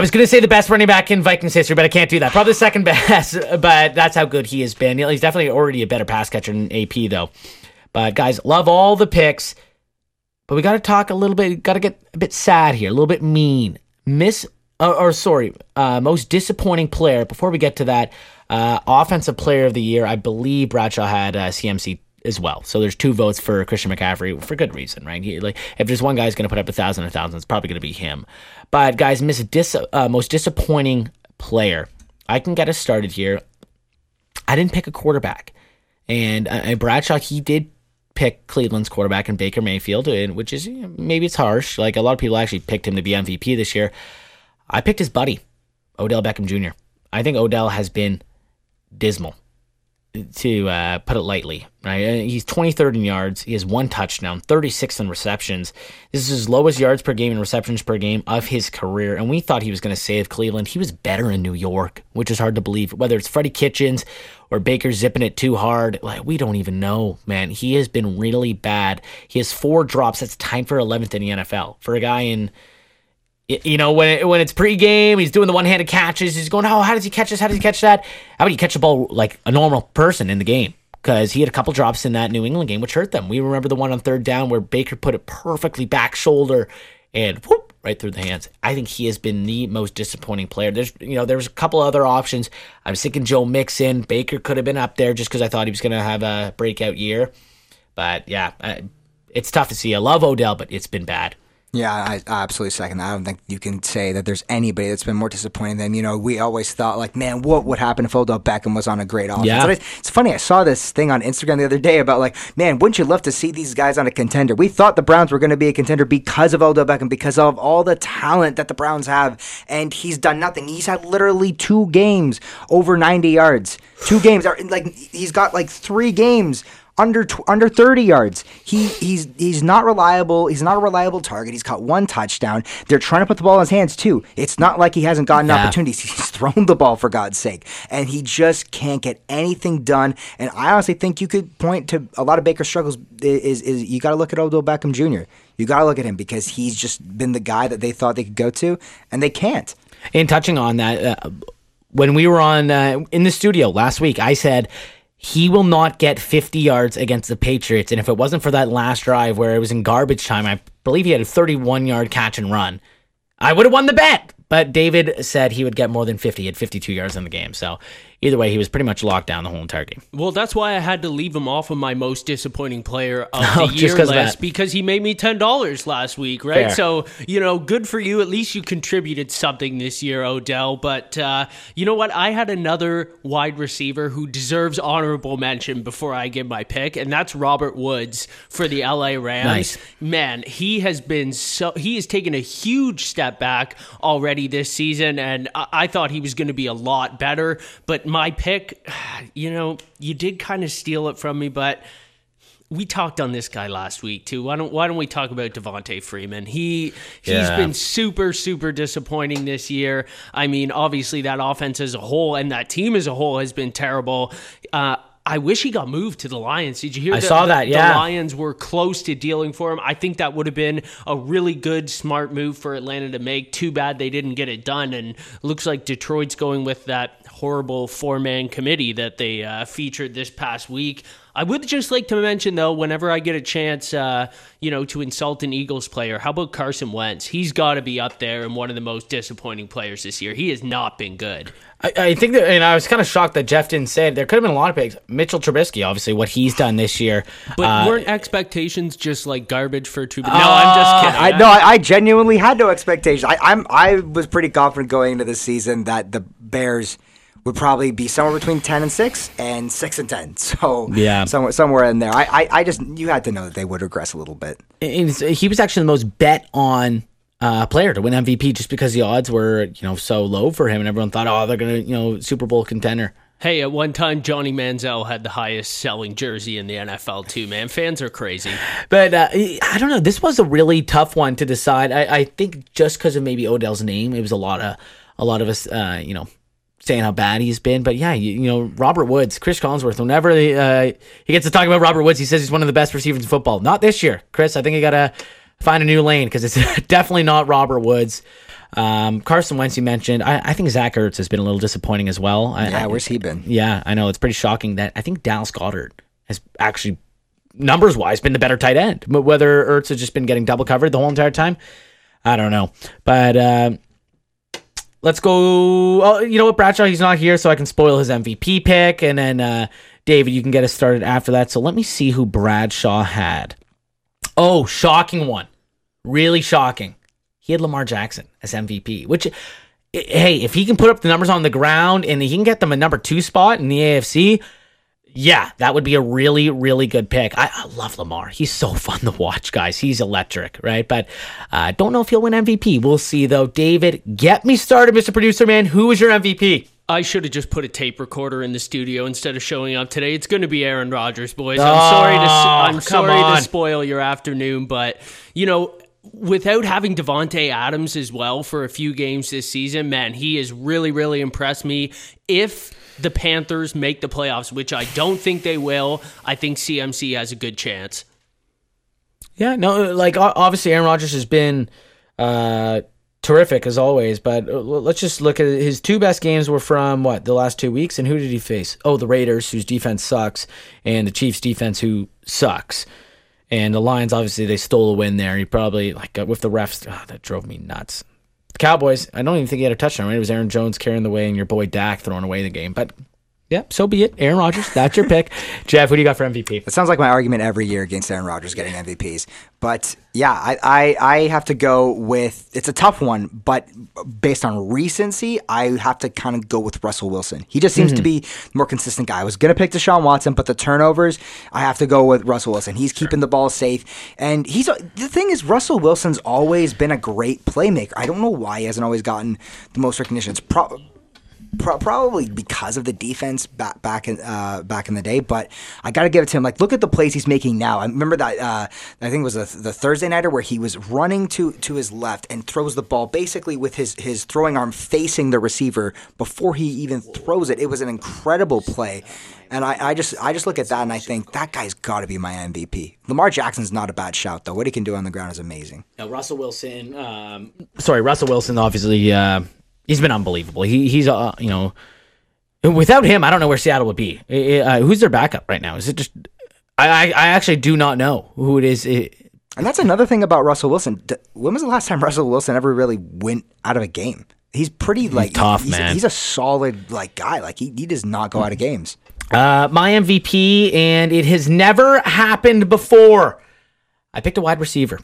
was going to say the best running back in Vikings history, but I can't do that. Probably second best, but that's how good he has been. He's definitely already a better pass catcher than AP, though. But, guys, love all the picks. But we got to talk a little bit, got to get a bit sad here, a little bit mean. Most disappointing player. Before we get to that, offensive player of the year, I believe Bradshaw had CMC as well. So there's 2 votes for Christian McCaffrey for good reason, right? If there's one guy who's going to put up 1,000, it's probably going to be him. But guys, most disappointing player. I can get us started here. I didn't pick a quarterback, and Bradshaw, he did pick Cleveland's quarterback in Baker Mayfield, which is maybe it's harsh. A lot of people actually picked him to be MVP this year. I picked his buddy, Odell Beckham Jr. I think Odell has been dismal, to put it lightly, right? He's 23rd in yards. He has 1 touchdown, 36th in receptions. This is his lowest yards per game and receptions per game of his career, and we thought he was going to save Cleveland. He was better in New York, which is hard to believe. Whether it's Freddie Kitchens or Baker zipping it too hard, we don't even know, man. He has been really bad. He has 4 drops. That's tied for 11th in the NFL. For a guy in... when it's pregame, he's doing the one-handed catches. He's going, how does he catch this? How does he catch that? How would he catch the ball like a normal person in the game? Because he had a couple drops in that New England game, which hurt them. We remember the one on 3rd down where Baker put it perfectly back shoulder and whoop, right through the hands. I think he has been the most disappointing player. There's a couple other options. I was thinking Joe Mixon. Baker could have been up there just because I thought he was going to have a breakout year. But, yeah, it's tough to see. I love Odell, but it's been bad. Yeah, I absolutely second that. I don't think you can say that there's anybody that's been more disappointing than, we always thought, man, what would happen if Odell Beckham was on a great offense? Yeah. It's funny, I saw this thing on Instagram the other day about, man, wouldn't you love to see these guys on a contender? We thought the Browns were going to be a contender because of Odell Beckham, because of all the talent that the Browns have, and he's done nothing. He's had literally 2 games over 90 yards. 2 games. He's got, 3 games under 30 yards. He's not reliable. He's not a reliable target. He's caught 1 touchdown. They're trying to put the ball in his hands too. It's not like he hasn't gotten opportunities. He's thrown the ball, for God's sake, and he just can't get anything done. And I honestly think you could point to a lot of Baker's struggles. Is you got to look at Odell Beckham Jr. You got to look at him because he's just been the guy that they thought they could go to, and they can't. And touching on that, when we were on in the studio last week, I said, he will not get 50 yards against the Patriots. And if it wasn't for that last drive where it was in garbage time, I believe he had a 31-yard catch and run, I would have won the bet. But David said he would get more than 50. He had 52 yards in the game. So either way, he was pretty much locked down the whole entire game. Well, that's why I had to leave him off of my most disappointing player of the year list, because he made me $10 last week, right? Fair. So, you know, good for you. At least you contributed something this year, Odell. But you know what? I had another wide receiver who deserves honorable mention before I give my pick, and that's Robert Woods for the LA Rams. Nice. Man, he has taken a huge step back already this season, and I thought he was going to be a lot better. But my pick, you know, you did kind of steal it from me, but we talked on this guy last week too. Why don't we talk about Devontae Freeman? He's been super, super disappointing this year. I mean, obviously that offense as a whole and that team as a whole has been terrible. I wish he got moved to the Lions. Did you hear that? I saw that, yeah. The Lions were close to dealing for him. I think that would have been a really good, smart move for Atlanta to make. Too bad they didn't get it done, and looks like Detroit's going with that horrible four-man committee that they featured this past week. I would just like to mention, though, whenever I get a chance, you know, to insult an Eagles player, how about Carson Wentz? He's got to be up there and one of the most disappointing players this year. He has not been good. I think that, and I was kind of shocked that Jeff didn't say it. There could have been a lot of picks. Mitchell Trubisky, obviously, what he's done this year. But weren't expectations just like garbage for Trubisky? No, I'm just kidding. I genuinely had no expectations. I was pretty confident going into this season that the Bears would probably be somewhere between 10 and 6 and 6 and 10. So yeah, somewhere in there. I just, you had to know that they would regress a little bit. And he was actually the most bet on player to win MVP, just because the odds were, you know, so low for him, and everyone thought, oh, they're gonna, you know, Super Bowl contender. Hey, at one time, Johnny Manziel had the highest-selling jersey in the NFL, too, man. Fans are crazy. But, I don't know. This was a really tough one to decide. I think just because of maybe Odell's name, it was a lot of us, you know, saying how bad he's been. But, yeah, you know, Robert Woods, Chris Collinsworth, whenever he gets to talk about Robert Woods, he says he's one of the best receivers in football. Not this year, Chris. I think you got to find a new lane, because it's definitely not Robert Woods. Carson Wentz, you mentioned. I think Zach Ertz has been a little disappointing as well. Where's he been? Yeah, I know. It's pretty shocking that I think Dallas Goedert has actually, numbers-wise, been the better tight end. But whether Ertz has just been getting double covered the whole entire time, I don't know. But let's go. Oh, you know what, Bradshaw, he's not here, so I can spoil his MVP pick. And then, David, you can get us started after that. So let me see who Bradshaw had. Oh, shocking one. Really shocking. He had Lamar Jackson as MVP, which, hey, if he can put up the numbers on the ground and he can get them a number 2 spot in the AFC, yeah, that would be a really, really good pick. I love Lamar. He's so fun to watch, guys. He's electric, right? But I don't know if he'll win MVP. We'll see, though. David, get me started, Mr. Producer Man. Who is your MVP? I should have just put a tape recorder in the studio instead of showing up today. It's going to be Aaron Rodgers, boys. I'm sorry to spoil your afternoon, but, you know, without having Devontae Adams as well for a few games this season, man, he has really, really impressed me. If the Panthers make the playoffs, which I don't think they will, I think CMC has a good chance. Yeah, no, like, obviously Aaron Rodgers has been terrific as always, but let's just look at it. His 2 best games were from the last 2 weeks, and who did he face? Oh, the Raiders, whose defense sucks, and the Chiefs defense, who sucks. And the Lions, obviously, they stole a win there. He probably, like, with the refs, that drove me nuts. The Cowboys, I don't even think he had a touchdown, right? It was Aaron Jones carrying the way and your boy Dak throwing away the game. But, yeah, so be it. Aaron Rodgers, that's your pick. Jeff, who do you got for MVP? It sounds like my argument every year against Aaron Rodgers getting MVPs. But, yeah, I have to go with, it's a tough one, but based on recency, I have to kind of go with Russell Wilson. He just seems to be the more consistent guy. I was going to pick Deshaun Watson, but the turnovers, I have to go with Russell Wilson. He's keeping the ball safe. And the thing is, Russell Wilson's always been a great playmaker. I don't know why he hasn't always gotten the most recognition. It's probably because of the defense back in the day, but I got to give it to him. Like, look at the plays he's making now. I remember that I think it was the Thursday nighter where he was running to his left and throws the ball basically with his throwing arm facing the receiver before he even throws it. It was an incredible play, and I just look at that and I think that guy's got to be my MVP. Lamar Jackson's not a bad shout though. What he can do on the ground is amazing. Now Russell Wilson obviously. He's been unbelievable. He's you know, without him, I don't know where Seattle would be. Who's their backup right now? Is it just? I actually do not know who it is. And that's another thing about Russell Wilson. When was the last time Russell Wilson ever really went out of a game? he's pretty like tough, man. He's a solid like guy. Like he does not go out of games. My MVP, and it has never happened before. I picked a wide receiver.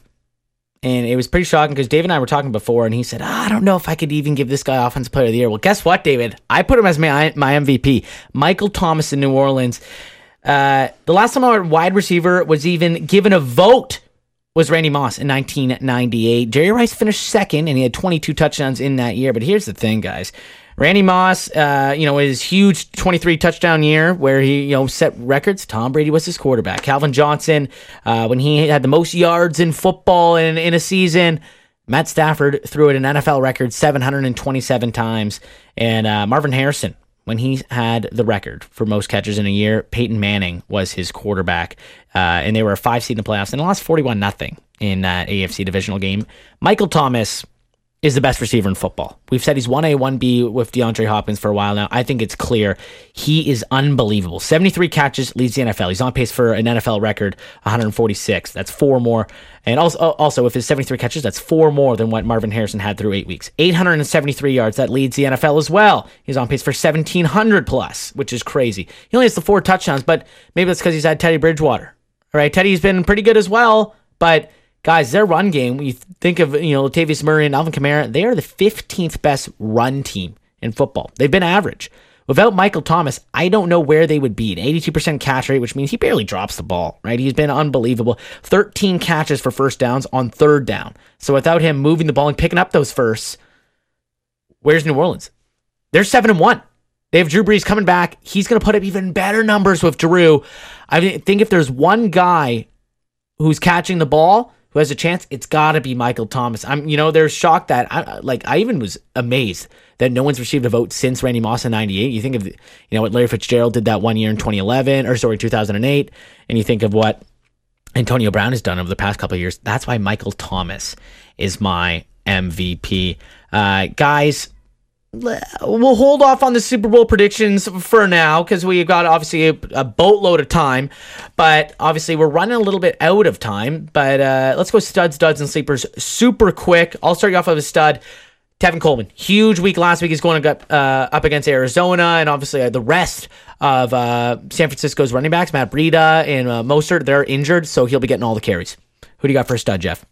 And it was pretty shocking because Dave and I were talking before, and he said, I don't know if I could even give this guy Offensive Player of the Year. Well, guess what, David? I put him as my MVP. Michael Thomas in New Orleans. The last time our wide receiver was even given a vote was Randy Moss in 1998. Jerry Rice finished second, and he had 22 touchdowns in that year. But here's the thing, guys. Randy Moss, his huge 23 touchdown year where he, set records. Tom Brady was his quarterback. Calvin Johnson, when he had the most yards in football in a season, Matt Stafford threw it an NFL record 727 times. And Marvin Harrison, when he had the record for most catches in a year, Peyton Manning was his quarterback. And they were a 5 seed in the playoffs and lost 41-0 in that AFC divisional game. Michael Thomas is the best receiver in football. We've said he's 1A, 1B with DeAndre Hopkins for a while now. I think it's clear. He is unbelievable. 73 catches, leads the NFL. He's on pace for an NFL record, 146. That's 4 more. And also with his 73 catches, that's 4 more than what Marvin Harrison had through 8 weeks. 873 yards, that leads the NFL as well. He's on pace for 1,700 plus, which is crazy. He only has the 4 touchdowns, but maybe that's because he's had Teddy Bridgewater. All right, Teddy's been pretty good as well, but guys, their run game, when you think of, Latavius Murray and Alvin Kamara, they are the 15th best run team in football. They've been average. Without Michael Thomas, I don't know where they would be. An 82% catch rate, which means he barely drops the ball, right? He's been unbelievable. 13 catches for first downs on third down. So without him moving the ball and picking up those firsts, where's New Orleans? They're 7-1. They have Drew Brees coming back. He's going to put up even better numbers with Drew. I think if there's one guy who's catching the ball who has a chance, it's got to be Michael Thomas. They're shocked that I even was amazed that no one's received a vote since Randy Moss in 98. You think of, what Larry Fitzgerald did that one year in 2008, and you think of what Antonio Brown has done over the past couple of years. That's why Michael Thomas is my MVP. Guys, we'll hold off on the Super Bowl predictions for now because we've got obviously a boatload of time, but obviously we're running a little bit out of time. But let's go studs, duds, and sleepers super quick. I'll start you off with a stud. Tevin Coleman, huge week last week. He's going up against Arizona and obviously the rest of San Francisco's running backs, Matt Breida and Mostert. They're injured, so he'll be getting all the carries. Who do you got for a stud, Jeff?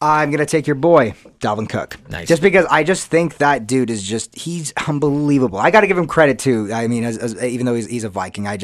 I'm going to take your boy, Dalvin Cook. Nice. Just because I just think that dude is he's unbelievable. I got to give him credit too. I mean, even though he's a Viking, I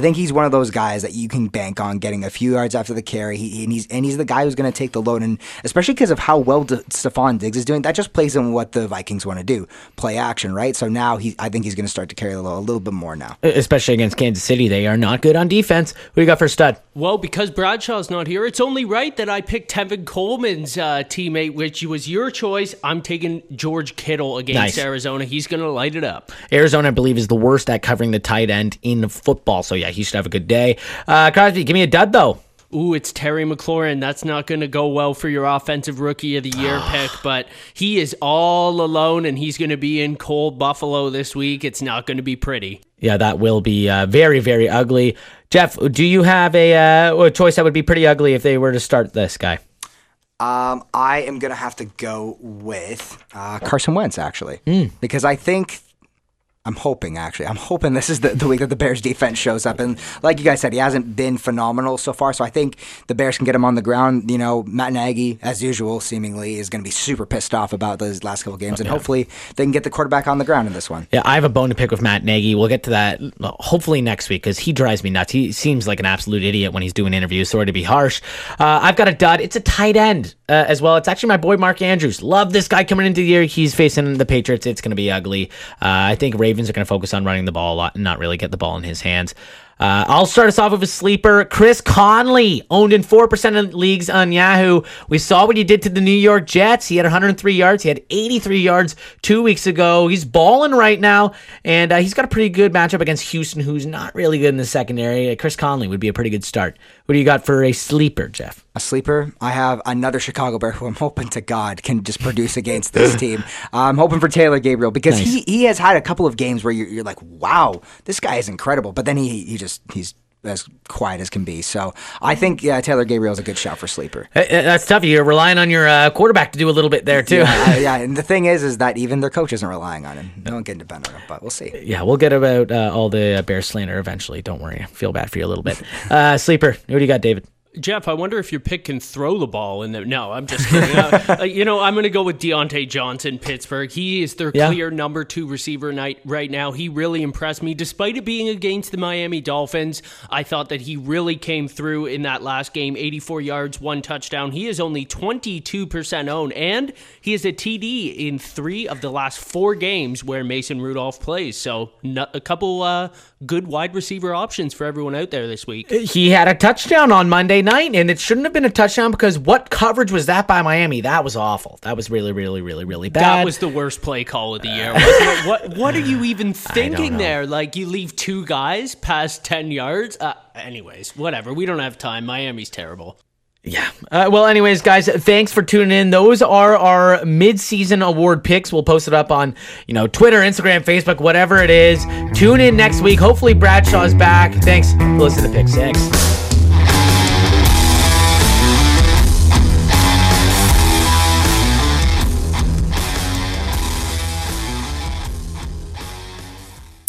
think he's one of those guys that you can bank on getting a few yards after the carry. He's the guy who's going to take the load, and especially because of how well Stephon Diggs is doing, that just plays in what the Vikings want to do, play action, right? So now I think he's going to start to carry the load a little bit more now. Especially against Kansas City. They are not good on defense. Who you got for stud? Well, because Bradshaw's not here, it's only right that I picked Tevin Coleman. Teammate, which was your choice. I'm taking George Kittle against Arizona. He's going to light it up. Arizona, I believe, is the worst at covering the tight end in football. So, yeah, he should have a good day. Crosby, give me a dud, though. Ooh, it's Terry McLaurin. That's not going to go well for your Offensive Rookie of the Year pick, but he is all alone, and he's going to be in cold Buffalo this week. It's not going to be pretty. Yeah, that will be very, very ugly. Jeff, do you have a choice that would be pretty ugly if they were to start this guy? I am going to have to go with Carson Wentz, actually, because I'm hoping this is the week that the Bears defense shows up. And like you guys said, he hasn't been phenomenal so far. So I think the Bears can get him on the ground. Matt Nagy, as usual, seemingly is going to be super pissed off about those last couple games. And hopefully they can get the quarterback on the ground in this one. Yeah, I have a bone to pick with Matt Nagy. We'll get to that hopefully next week because he drives me nuts. He seems like an absolute idiot when he's doing interviews. Sorry to be harsh. I've got a dud. It's a tight end as well. It's actually my boy Mark Andrews. Love this guy coming into the year. He's facing the Patriots. It's going to be ugly. I think Ravens are going to focus on running the ball a lot and not really get the ball in his hands. I'll start us off with a sleeper. Chris Conley, owned in 4% of leagues on Yahoo. We saw what he did to the New York Jets. He had 103 yards. He had 83 yards 2 weeks ago. He's balling right now, and he's got a pretty good matchup against Houston, who's not really good in the secondary. Chris Conley would be a pretty good start. What do you got for a sleeper, Jeff? A sleeper? I have another Chicago Bear who I'm hoping to God can just produce against this team. I'm hoping for Taylor Gabriel because he has had a couple of games where you're like, wow, this guy is incredible. But then he's as quiet as can be. So I think Taylor Gabriel's a good shout for sleeper. That's tough. You're relying on your quarterback to do a little bit there, too. Yeah, and the thing is that even their coach isn't relying on him. No one can depend on him, but we'll see. Yeah, we'll get about all the Bears slander eventually. Don't worry. I feel bad for you a little bit. Sleeper, who do you got, David? Jeff, I wonder if your pick can throw the ball in there. No, I'm just kidding. I'm going to go with Deontay Johnson, Pittsburgh. He is their clear number two receiver right now. He really impressed me. Despite it being against the Miami Dolphins, I thought that he really came through in that last game. 84 yards, one touchdown. He is only 22% owned, and he is a TD in 3 of the last 4 games where Mason Rudolph plays. So a couple good wide receiver options for everyone out there this week. He had a touchdown on Monday night, and it shouldn't have been a touchdown because what coverage was that by Miami? That was awful. That was really, really, really, really bad. That was the worst play call of the year. What are you even thinking there? Like, you leave 2 guys past 10 yards? Anyways, whatever. We don't have time. Miami's terrible. Yeah. Well, anyways, guys, thanks for tuning in. Those are our mid-season award picks. We'll post it up on, Twitter, Instagram, Facebook, whatever it is. Tune in next week. Hopefully Bradshaw's back. Thanks. Listen to Pick 6.